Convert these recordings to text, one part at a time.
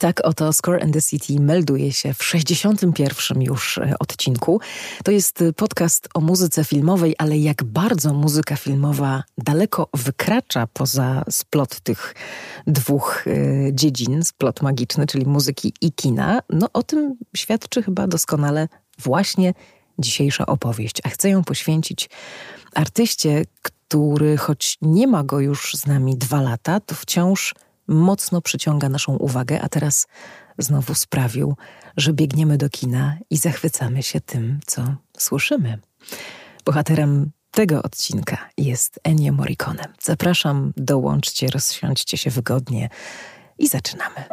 Tak oto Score and the City melduje się w 61. już odcinku. To jest podcast o muzyce filmowej, ale jak bardzo muzyka filmowa daleko wykracza poza splot tych dwóch dziedzin, splot magiczny, czyli muzyki i kina, no o tym świadczy chyba doskonale właśnie dzisiejsza opowieść. A chcę ją poświęcić artyście, który choć nie ma go już z nami 2 lata, to wciąż mocno przyciąga naszą uwagę, a teraz znowu sprawił, że biegniemy do kina i zachwycamy się tym, co słyszymy. Bohaterem tego odcinka jest Ennio Morricone. Zapraszam, dołączcie, rozsiądźcie się wygodnie i zaczynamy.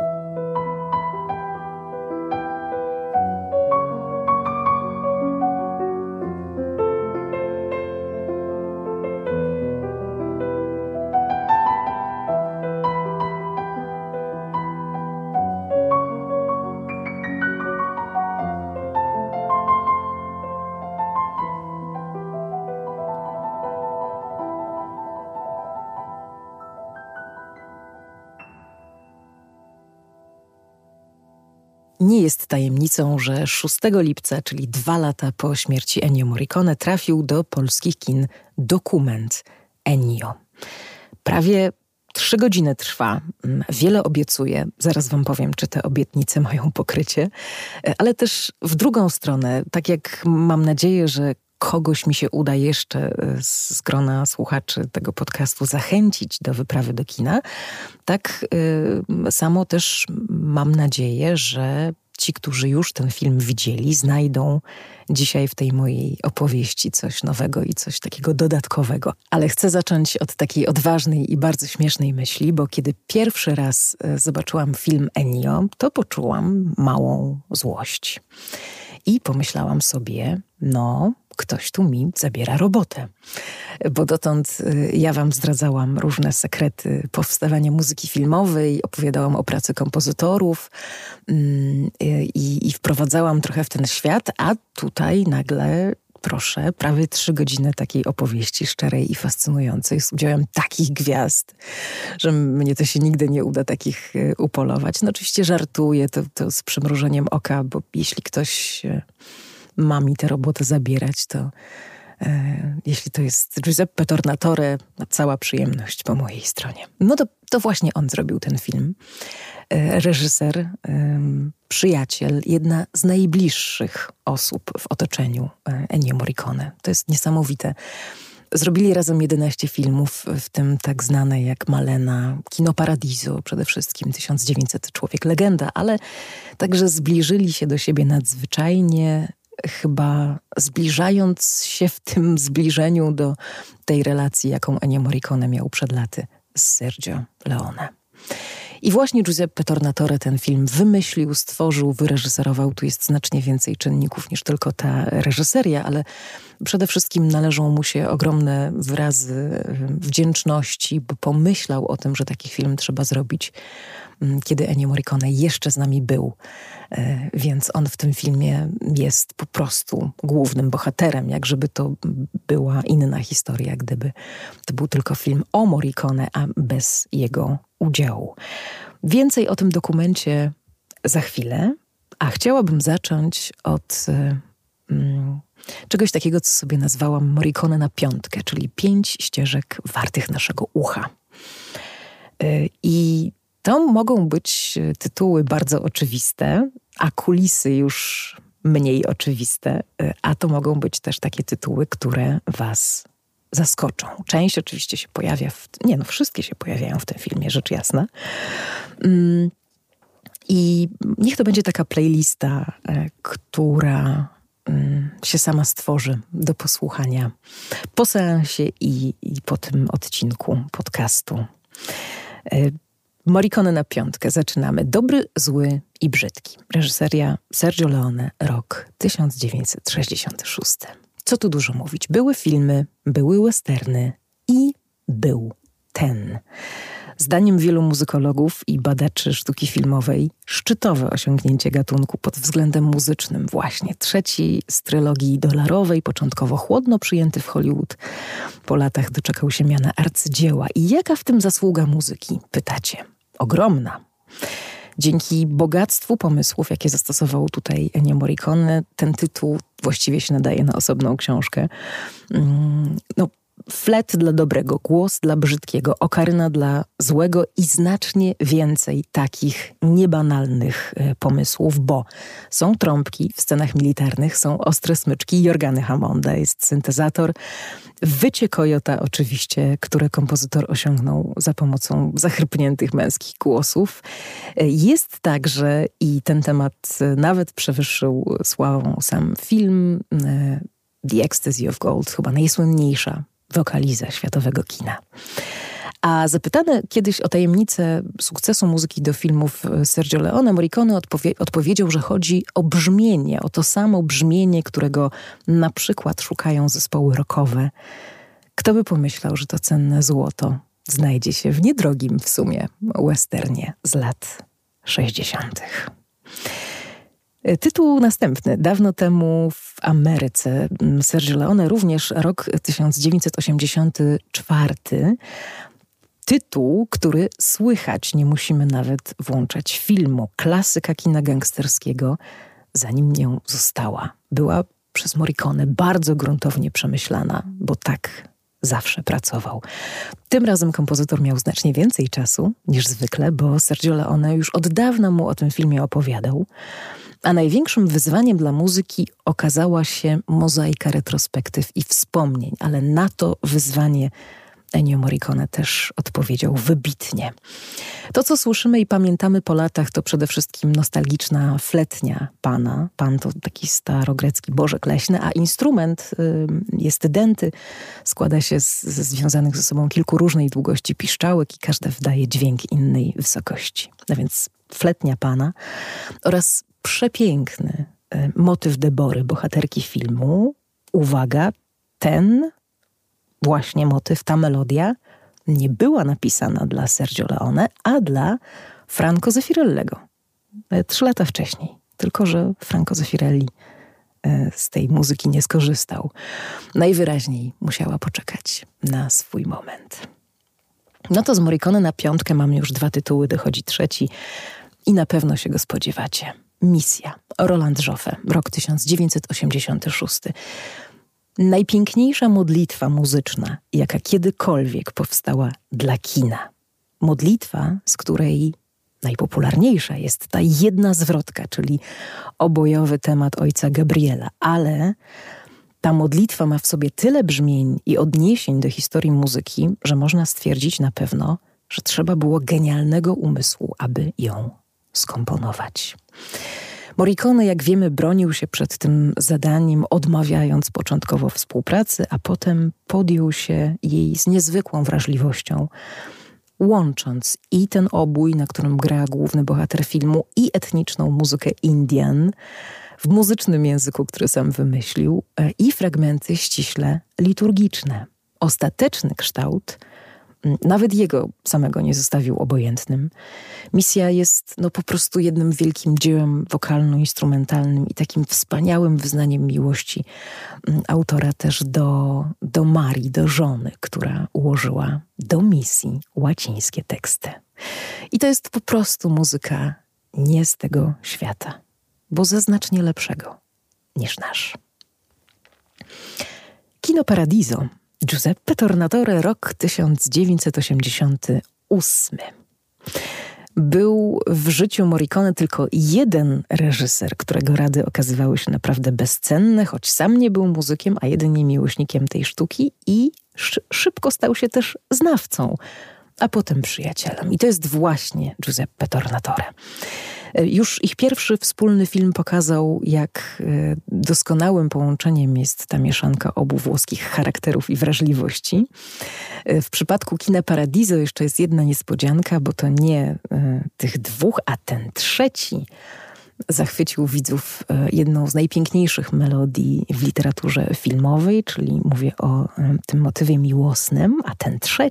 Nie jest tajemnicą, że 6 lipca, czyli 2 lata po śmierci Ennio Morricone, trafił do polskich kin dokument Ennio. Prawie 3 godziny trwa, wiele obiecuje, zaraz wam powiem, czy te obietnice mają pokrycie, ale też w drugą stronę, tak jak mam nadzieję, że kogoś mi się uda jeszcze z grona słuchaczy tego podcastu zachęcić do wyprawy do kina, tak samo też mam nadzieję, że ci, którzy już ten film widzieli, znajdą dzisiaj w tej mojej opowieści coś nowego i coś takiego dodatkowego. Ale chcę zacząć od takiej odważnej i bardzo śmiesznej myśli, bo kiedy pierwszy raz zobaczyłam film Ennio, to poczułam małą złość. I pomyślałam sobie, no, ktoś tu mi zabiera robotę. Bo dotąd ja wam zdradzałam różne sekrety powstawania muzyki filmowej, opowiadałam o pracy kompozytorów i wprowadzałam trochę w ten świat, a tutaj nagle, proszę, prawie 3 godziny takiej opowieści szczerej i fascynującej z udziałem takich gwiazd, że mnie to się nigdy nie uda takich upolować. No oczywiście żartuję to z przymrużeniem oka, bo jeśli ktoś ma mi tę robotę zabierać, to jeśli to jest Giuseppe Tornatore, cała przyjemność po mojej stronie. No to właśnie on zrobił ten film. Reżyser, przyjaciel, jedna z najbliższych osób w otoczeniu Ennio Morricone. To jest niesamowite. Zrobili razem 11 filmów, w tym tak znane jak Malena, Kino Paradiso przede wszystkim, 1900, Człowiek Legenda, ale także zbliżyli się do siebie nadzwyczajnie, chyba zbliżając się w tym zbliżeniu do tej relacji, jaką Ennio Morricone miał przed laty z Sergio Leone. I właśnie Giuseppe Tornatore ten film wymyślił, stworzył, wyreżyserował. Tu jest znacznie więcej czynników niż tylko ta reżyseria, ale przede wszystkim należą mu się ogromne wyrazy wdzięczności, bo pomyślał o tym, że taki film trzeba zrobić, kiedy Ennio Morricone jeszcze z nami był. Więc on w tym filmie jest po prostu głównym bohaterem, jak żeby to była inna historia, gdyby to był tylko film o Morricone, a bez jego udziału. Więcej o tym dokumencie za chwilę, a chciałabym zacząć od czegoś takiego, co sobie nazwałam Morricone na piątkę, czyli 5 ścieżek wartych naszego ucha. I to mogą być tytuły bardzo oczywiste, a kulisy już mniej oczywiste, a to mogą być też takie tytuły, które was zaskoczą. Część oczywiście się pojawia, wszystkie się pojawiają w tym filmie, rzecz jasna. I niech to będzie taka playlista, która się sama stworzy do posłuchania po seansie i po tym odcinku podcastu. Morricone na piątkę. Zaczynamy. Dobry, zły i brzydki. Reżyseria Sergio Leone, rok 1966. Co tu dużo mówić. Były filmy, były westerny i był ten. Zdaniem wielu muzykologów i badaczy sztuki filmowej szczytowe osiągnięcie gatunku pod względem muzycznym. Właśnie 3 z trylogii dolarowej, początkowo chłodno przyjęty w Hollywood. Po latach doczekał się miana arcydzieła. I jaka w tym zasługa muzyki? Pytacie. Ogromna. Dzięki bogactwu pomysłów, jakie zastosował tutaj Ennio Morricone, ten tytuł właściwie się nadaje na osobną książkę. No, flet dla dobrego, głos dla brzydkiego, okaryna dla złego i znacznie więcej takich niebanalnych pomysłów, bo są trąbki w scenach militarnych, są ostre smyczki i organy Hammonda, jest syntezator, wycie kojota oczywiście, które kompozytor osiągnął za pomocą zachrypniętych męskich głosów. Jest także, i ten temat nawet przewyższył sławą sam film, The Ecstasy of Gold, chyba najsłynniejsza wokaliza światowego kina. A zapytane kiedyś o tajemnicę sukcesu muzyki do filmów Sergio Leone, Morricone odpowiedział, że chodzi o brzmienie, o to samo brzmienie, którego na przykład szukają zespoły rockowe. Kto by pomyślał, że to cenne złoto znajdzie się w niedrogim w sumie westernie z lat 60. Tytuł następny. Dawno temu w Ameryce. Sergio Leone, również rok 1984. Tytuł, który słychać nie musimy nawet włączać filmu. Klasyka kina gangsterskiego, zanim nią została. Była przez Morricone bardzo gruntownie przemyślana, bo tak zawsze pracował. Tym razem kompozytor miał znacznie więcej czasu niż zwykle, bo Sergio Leone już od dawna mu o tym filmie opowiadał. A największym wyzwaniem dla muzyki okazała się mozaika retrospektyw i wspomnień, ale na to wyzwanie Ennio Morricone też odpowiedział wybitnie. To, co słyszymy i pamiętamy po latach, to przede wszystkim nostalgiczna fletnia pana. Pan to taki starogrecki bożek leśny, a instrument jest denty, składa się ze związanych ze sobą kilku różnej długości piszczałek i każda wydaje dźwięk innej wysokości. No więc fletnia pana oraz przepiękny motyw Debory, bohaterki filmu. Uwaga, ten właśnie motyw, ta melodia nie była napisana dla Sergio Leone, a dla Franco Zeffirelliego. 3 lata wcześniej. Tylko że Franco Zeffirelli z tej muzyki nie skorzystał. Najwyraźniej musiała poczekać na swój moment. No to z Morricone na piątkę mamy już 2 tytuły, dochodzi 3 i na pewno się go spodziewacie. Misja, Roland Joffe, rok 1986. Najpiękniejsza modlitwa muzyczna, jaka kiedykolwiek powstała dla kina. Modlitwa, z której najpopularniejsza jest ta jedna zwrotka, czyli obojowy temat ojca Gabriela, ale ta modlitwa ma w sobie tyle brzmień i odniesień do historii muzyki, że można stwierdzić na pewno, że trzeba było genialnego umysłu, aby ją skomponować. Morricone, jak wiemy, bronił się przed tym zadaniem, odmawiając początkowo współpracy, a potem podjął się jej z niezwykłą wrażliwością, łącząc i ten obój, na którym gra główny bohater filmu, i etniczną muzykę Indian w muzycznym języku, który sam wymyślił, i fragmenty ściśle liturgiczne. Ostateczny kształt nawet jego samego nie zostawił obojętnym. Misja jest po prostu jednym wielkim dziełem wokalno-instrumentalnym i takim wspaniałym wyznaniem miłości autora też do Marii, do żony, która ułożyła do misji łacińskie teksty. I to jest po prostu muzyka nie z tego świata, bo ze znacznie lepszego niż nasz. Kino Paradiso. Giuseppe Tornatore, rok 1988. Był w życiu Morricone tylko jeden reżyser, którego rady okazywały się naprawdę bezcenne, choć sam nie był muzykiem, a jedynie miłośnikiem tej sztuki i szybko stał się też znawcą, a potem przyjacielem. I to jest właśnie Giuseppe Tornatore. Już ich pierwszy wspólny film pokazał, jak doskonałym połączeniem jest ta mieszanka obu włoskich charakterów i wrażliwości. W przypadku Kina Paradiso jeszcze jest jedna niespodzianka, bo to nie tych dwóch, a ten 3 zachwycił widzów jedną z najpiękniejszych melodii w literaturze filmowej, czyli mówię o tym motywie miłosnym, a ten 3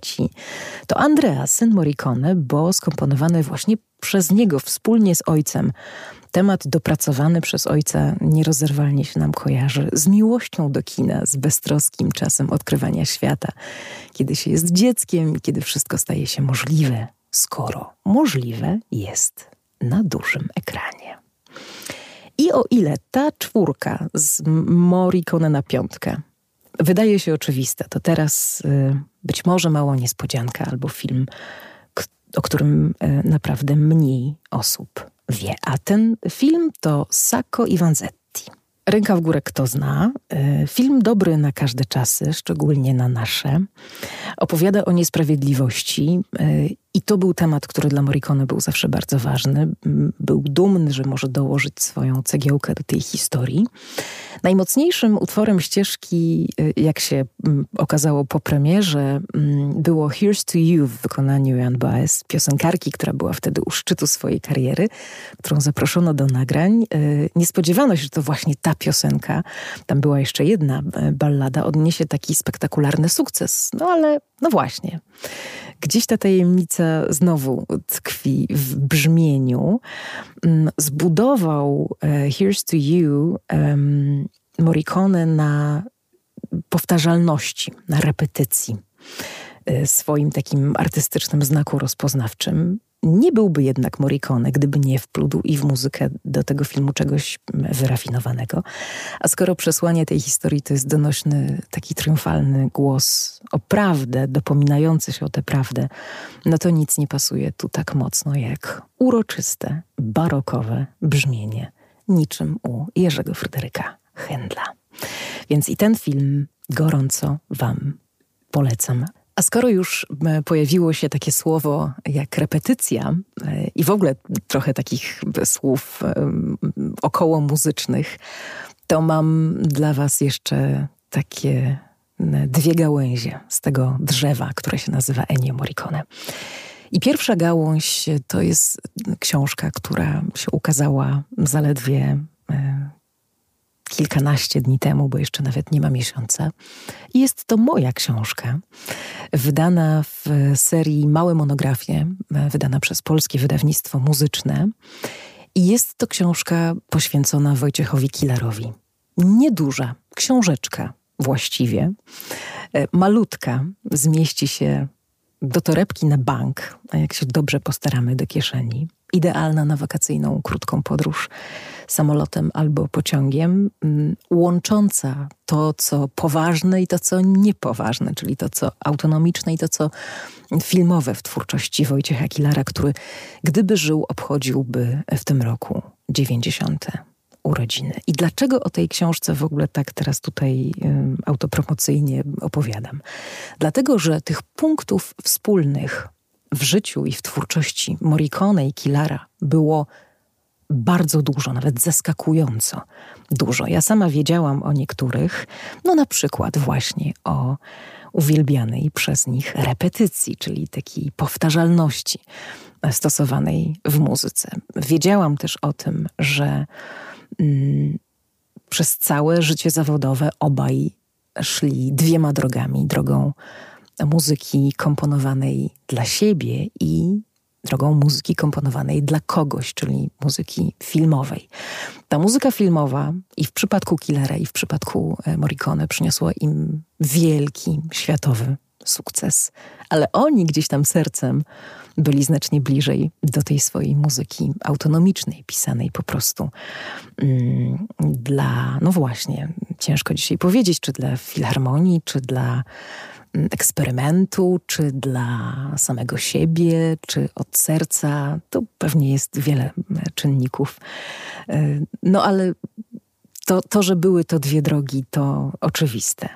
to Andrea, syn Morricone, bo skomponowany właśnie przez niego wspólnie z ojcem. Temat dopracowany przez ojca nierozerwalnie się nam kojarzy z miłością do kina, z beztroskim czasem odkrywania świata, kiedy się jest dzieckiem i kiedy wszystko staje się możliwe, skoro możliwe jest na dużym ekranie. I o ile ta czwórka z Morricone na piątkę wydaje się oczywista, to teraz być może mała niespodzianka albo film, o którym naprawdę mniej osób wie. A ten film to Sacco i Vanzetti. Ręka w górę, kto zna. Film dobry na każde czasy, szczególnie na nasze. Opowiada o niesprawiedliwości i to był temat, który dla Morricone był zawsze bardzo ważny. Był dumny, że może dołożyć swoją cegiełkę do tej historii. Najmocniejszym utworem ścieżki, jak się okazało po premierze, było Here's to You w wykonaniu Joan Baez, piosenkarki, która była wtedy u szczytu swojej kariery, którą zaproszono do nagrań. Nie spodziewano się, że to właśnie ta piosenka, tam była jeszcze jedna ballada, odniesie taki spektakularny sukces. No ale, no właśnie, gdzieś ta tajemnica znowu tkwi w brzmieniu. Zbudował Here's to You Morricone na powtarzalności, na repetycji, swoim takim artystycznym znaku rozpoznawczym. Nie byłby jednak Morricone, gdyby nie wplódł i w muzykę do tego filmu czegoś wyrafinowanego. A skoro przesłanie tej historii to jest donośny, taki triumfalny głos o prawdę, dopominający się o tę prawdę, no to nic nie pasuje tu tak mocno jak uroczyste, barokowe brzmienie, niczym u Jerzego Fryderyka Händla. Więc i ten film gorąco wam polecam. A skoro już pojawiło się takie słowo jak repetycja i w ogóle trochę takich słów około muzycznych, to mam dla was jeszcze takie dwie gałęzie z tego drzewa, które się nazywa Ennio Morricone. I pierwsza gałąź to jest książka, która się ukazała zaledwie kilkanaście dni temu, bo jeszcze nawet nie ma miesiąca. I jest to moja książka, wydana w serii Małe Monografie, wydana przez Polskie Wydawnictwo Muzyczne. I jest to książka poświęcona Wojciechowi Kilarowi. Nieduża książeczka właściwie, malutka, zmieści się do torebki na bank, a jak się dobrze postaramy, do kieszeni. Idealna na wakacyjną, krótką podróż samolotem albo pociągiem, łącząca to, co poważne i to, co niepoważne, czyli to, co autonomiczne i to, co filmowe w twórczości Wojciecha Kilara, który, gdyby żył, obchodziłby w tym roku 90. urodziny. I dlaczego o tej książce w ogóle tak teraz tutaj autopromocyjnie opowiadam? Dlatego, że tych punktów wspólnych w życiu i w twórczości Morricone i Kilara było bardzo dużo, nawet zaskakująco dużo. Ja sama wiedziałam o niektórych, no na przykład właśnie o uwielbianej przez nich repetycji, czyli takiej powtarzalności stosowanej w muzyce. Wiedziałam też o tym, że przez całe życie zawodowe obaj szli dwiema drogami. Drogą muzyki komponowanej dla siebie i drogą muzyki komponowanej dla kogoś, czyli muzyki filmowej. Ta muzyka filmowa i w przypadku Kilara, i w przypadku Morricone przyniosła im wielki, światowy sukces. Ale oni gdzieś tam sercem byli znacznie bliżej do tej swojej muzyki autonomicznej, pisanej po prostu dla, no właśnie, ciężko dzisiaj powiedzieć, czy dla filharmonii, czy dla eksperymentu, czy dla samego siebie, czy od serca. To pewnie jest wiele czynników. No ale to, że były to dwie drogi, to oczywiste.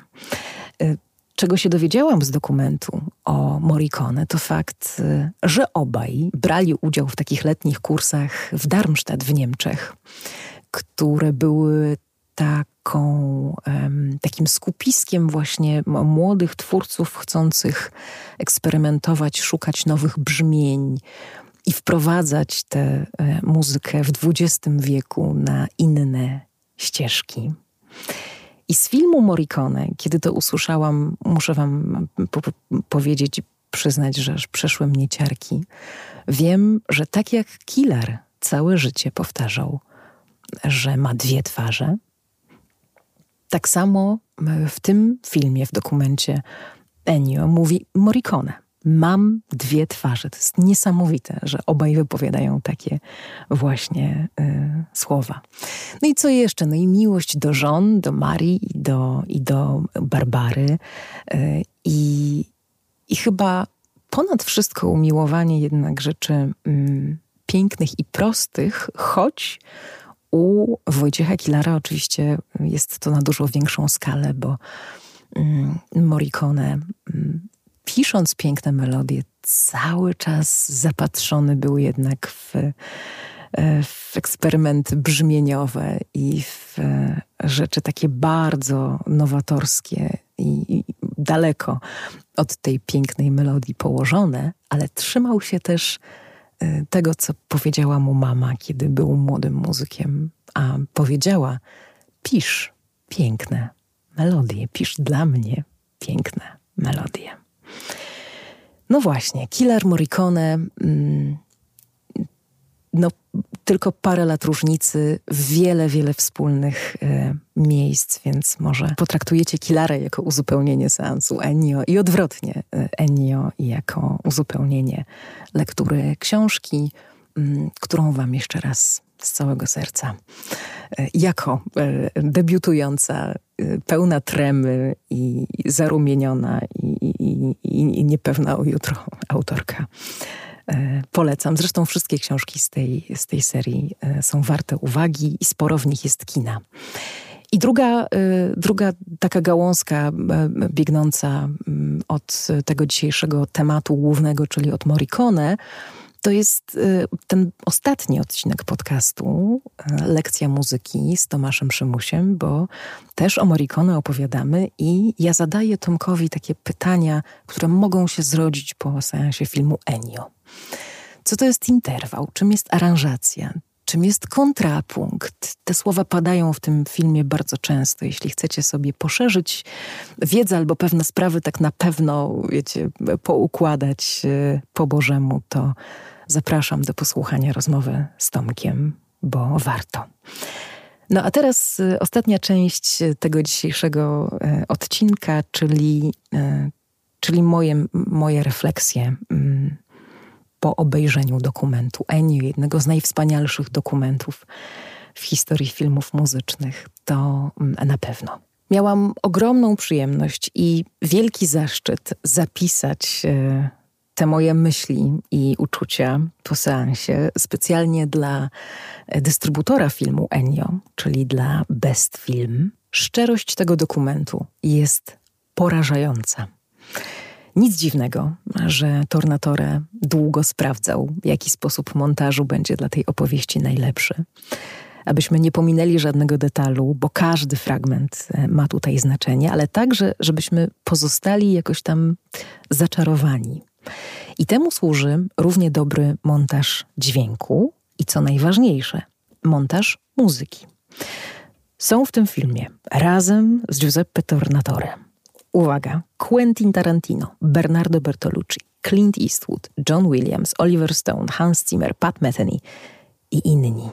Czego się dowiedziałam z dokumentu o Morricone, to fakt, że obaj brali udział w takich letnich kursach w Darmstadt w Niemczech, które były takim skupiskiem właśnie młodych twórców chcących eksperymentować, szukać nowych brzmień i wprowadzać tę muzykę w XX wieku na inne ścieżki. I z filmu Morricone, kiedy to usłyszałam, muszę wam powiedzieć, przyznać, że aż przeszły mnie ciarki. Wiem, że tak jak Kilar całe życie powtarzał, że ma dwie twarze, tak samo w tym filmie, w dokumencie Ennio mówi Morricone, Mam dwie twarze. To jest niesamowite, że obaj wypowiadają takie właśnie słowa. No i co jeszcze? No i miłość do żon, do Marii i do Barbary. I chyba ponad wszystko umiłowanie jednak rzeczy pięknych i prostych, choć u Wojciecha Kilara oczywiście jest to na dużo większą skalę, bo Morricone pisząc piękne melodie, cały czas zapatrzony był jednak w eksperymenty brzmieniowe i w rzeczy takie bardzo nowatorskie i daleko od tej pięknej melodii położone, ale trzymał się też tego, co powiedziała mu mama, kiedy był młodym muzykiem, a powiedziała: pisz piękne melodie, pisz dla mnie piękne melodie. No właśnie, Kilar, Morricone, no tylko parę lat różnicy, wiele wspólnych miejsc, więc może potraktujecie Kilara jako uzupełnienie seansu Ennio i odwrotnie, Ennio jako uzupełnienie lektury książki, którą wam jeszcze raz z całego serca, jako debiutująca, pełna tremy i zarumieniona i niepewna o jutro autorka polecam. Zresztą wszystkie książki z tej serii są warte uwagi i sporo w nich jest kina. I druga taka gałązka biegnąca od tego dzisiejszego tematu głównego, czyli od Morricone, to jest ten ostatni odcinek podcastu Lekcja Muzyki z Tomaszem Szymusiem, bo też o Morricone opowiadamy i ja zadaję Tomkowi takie pytania, które mogą się zrodzić po seansie filmu Ennio. Co to jest interwał? Czym jest aranżacja? Czym jest kontrapunkt? Te słowa padają w tym filmie bardzo często. Jeśli chcecie sobie poszerzyć wiedzę albo pewne sprawy tak na pewno, wiecie, poukładać po Bożemu, to zapraszam do posłuchania rozmowy z Tomkiem, bo warto. No a teraz ostatnia część tego dzisiejszego odcinka, czyli moje refleksje po obejrzeniu dokumentu Ennio, jednego z najwspanialszych dokumentów w historii filmów muzycznych, to na pewno. Miałam ogromną przyjemność i wielki zaszczyt zapisać te moje myśli i uczucia po seansie specjalnie dla dystrybutora filmu Ennio, czyli dla Best Film. Szczerość tego dokumentu jest porażająca. Nic dziwnego, że Tornatore długo sprawdzał, w jaki sposób montażu będzie dla tej opowieści najlepszy. Abyśmy nie pominęli żadnego detalu, bo każdy fragment ma tutaj znaczenie, ale także, żebyśmy pozostali jakoś tam zaczarowani. I temu służy równie dobry montaż dźwięku i, co najważniejsze, montaż muzyki. Są w tym filmie razem z Giuseppe Tornatorem. Uwaga, Quentin Tarantino, Bernardo Bertolucci, Clint Eastwood, John Williams, Oliver Stone, Hans Zimmer, Pat Metheny i inni.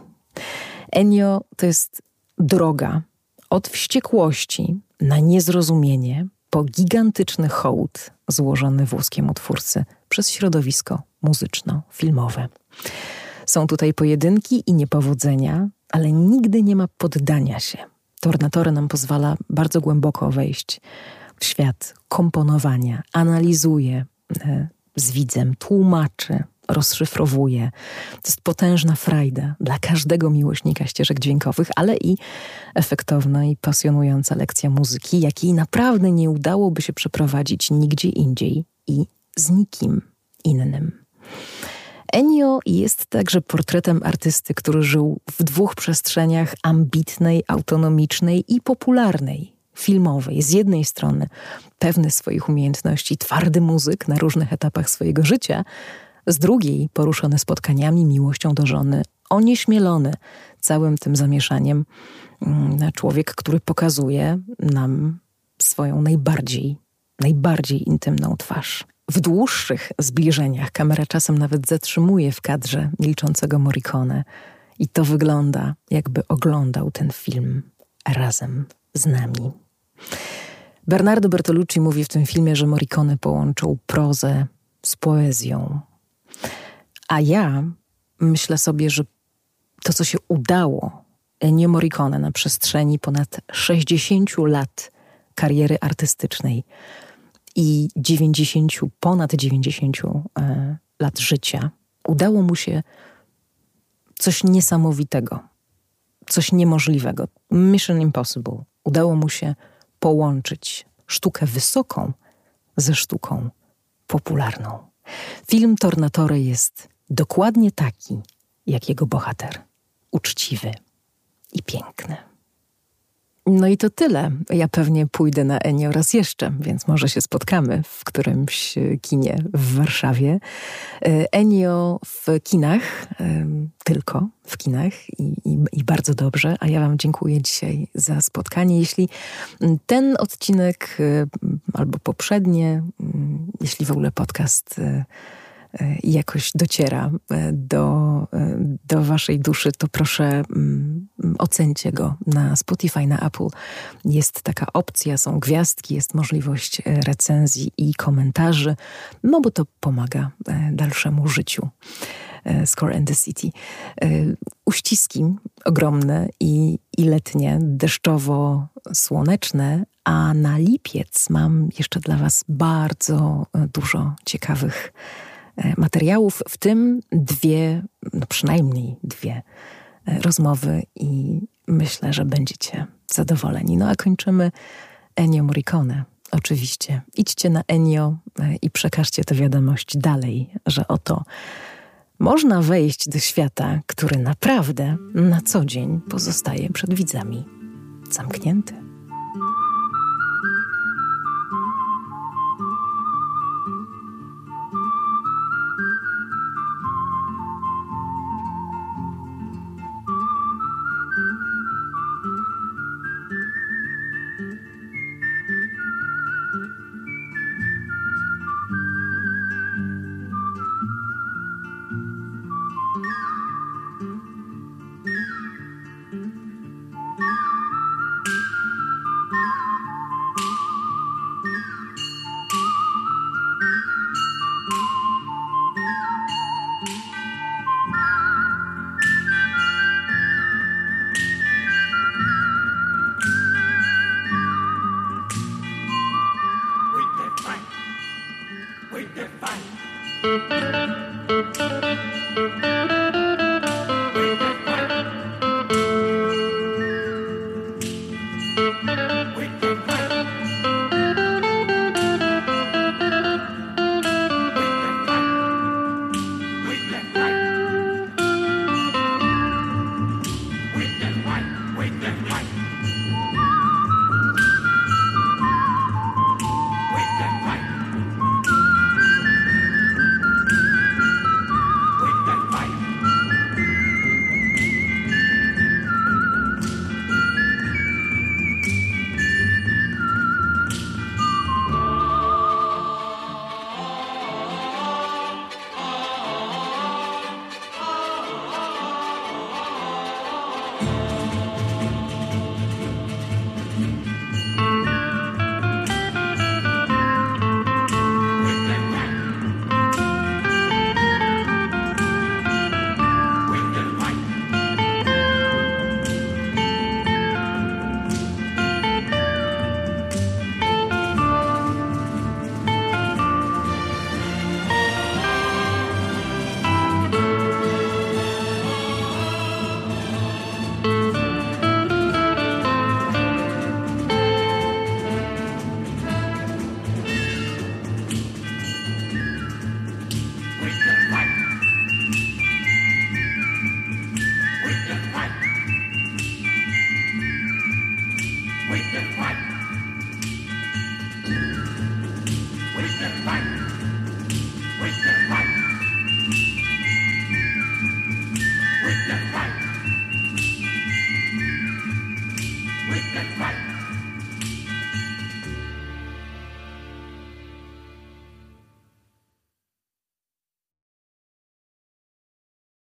Ennio to jest droga od wściekłości na niezrozumienie po gigantyczny hołd złożony włoskim utwórcy przez środowisko muzyczno-filmowe. Są tutaj pojedynki i niepowodzenia, ale nigdy nie ma poddania się. Tornatore nam pozwala bardzo głęboko wejść świat komponowania, analizuje z widzem, tłumaczy, rozszyfrowuje. To jest potężna frajda dla każdego miłośnika ścieżek dźwiękowych, ale i efektowna i pasjonująca lekcja muzyki, jakiej naprawdę nie udałoby się przeprowadzić nigdzie indziej i z nikim innym. Ennio jest także portretem artysty, który żył w dwóch przestrzeniach: ambitnej, autonomicznej i popularnej. Filmowej. Z jednej strony pewny swoich umiejętności, twardy muzyk na różnych etapach swojego życia, z drugiej poruszony spotkaniami, miłością do żony, onieśmielony całym tym zamieszaniem człowiek, który pokazuje nam swoją najbardziej intymną twarz. W dłuższych zbliżeniach kamera czasem nawet zatrzymuje w kadrze milczącego Morricone i to wygląda, jakby oglądał ten film razem z nami. Bernardo Bertolucci mówi w tym filmie, że Morricone połączył prozę z poezją. A ja myślę sobie, że to, co się udało Ennio Morricone na przestrzeni ponad 60 lat kariery artystycznej i ponad 90 lat życia, udało mu się coś niesamowitego, coś niemożliwego. Mission Impossible. Udało mu się połączyć sztukę wysoką ze sztuką popularną. Film Tornatore jest dokładnie taki, jak jego bohater. Uczciwy i piękny. No i to tyle. Ja pewnie pójdę na Ennio raz jeszcze, więc może się spotkamy w którymś kinie w Warszawie. Ennio w kinach, tylko w kinach i bardzo dobrze. A ja wam dziękuję dzisiaj za spotkanie. Jeśli ten odcinek albo poprzednie, jeśli w ogóle podcast jakoś dociera do waszej duszy, to proszę oceńcie go na Spotify, na Apple. Jest taka opcja, są gwiazdki, jest możliwość recenzji i komentarzy, no bo to pomaga dalszemu życiu Score and the City. Uściski ogromne i letnie, deszczowo-słoneczne, a na lipiec mam jeszcze dla was bardzo dużo ciekawych materiałów, w tym przynajmniej dwie rozmowy i myślę, że będziecie zadowoleni. No a kończymy Ennio Morricone, oczywiście. Idźcie na Ennio i przekażcie tę wiadomość dalej, że oto można wejść do świata, który naprawdę na co dzień pozostaje przed widzami zamknięty. Right.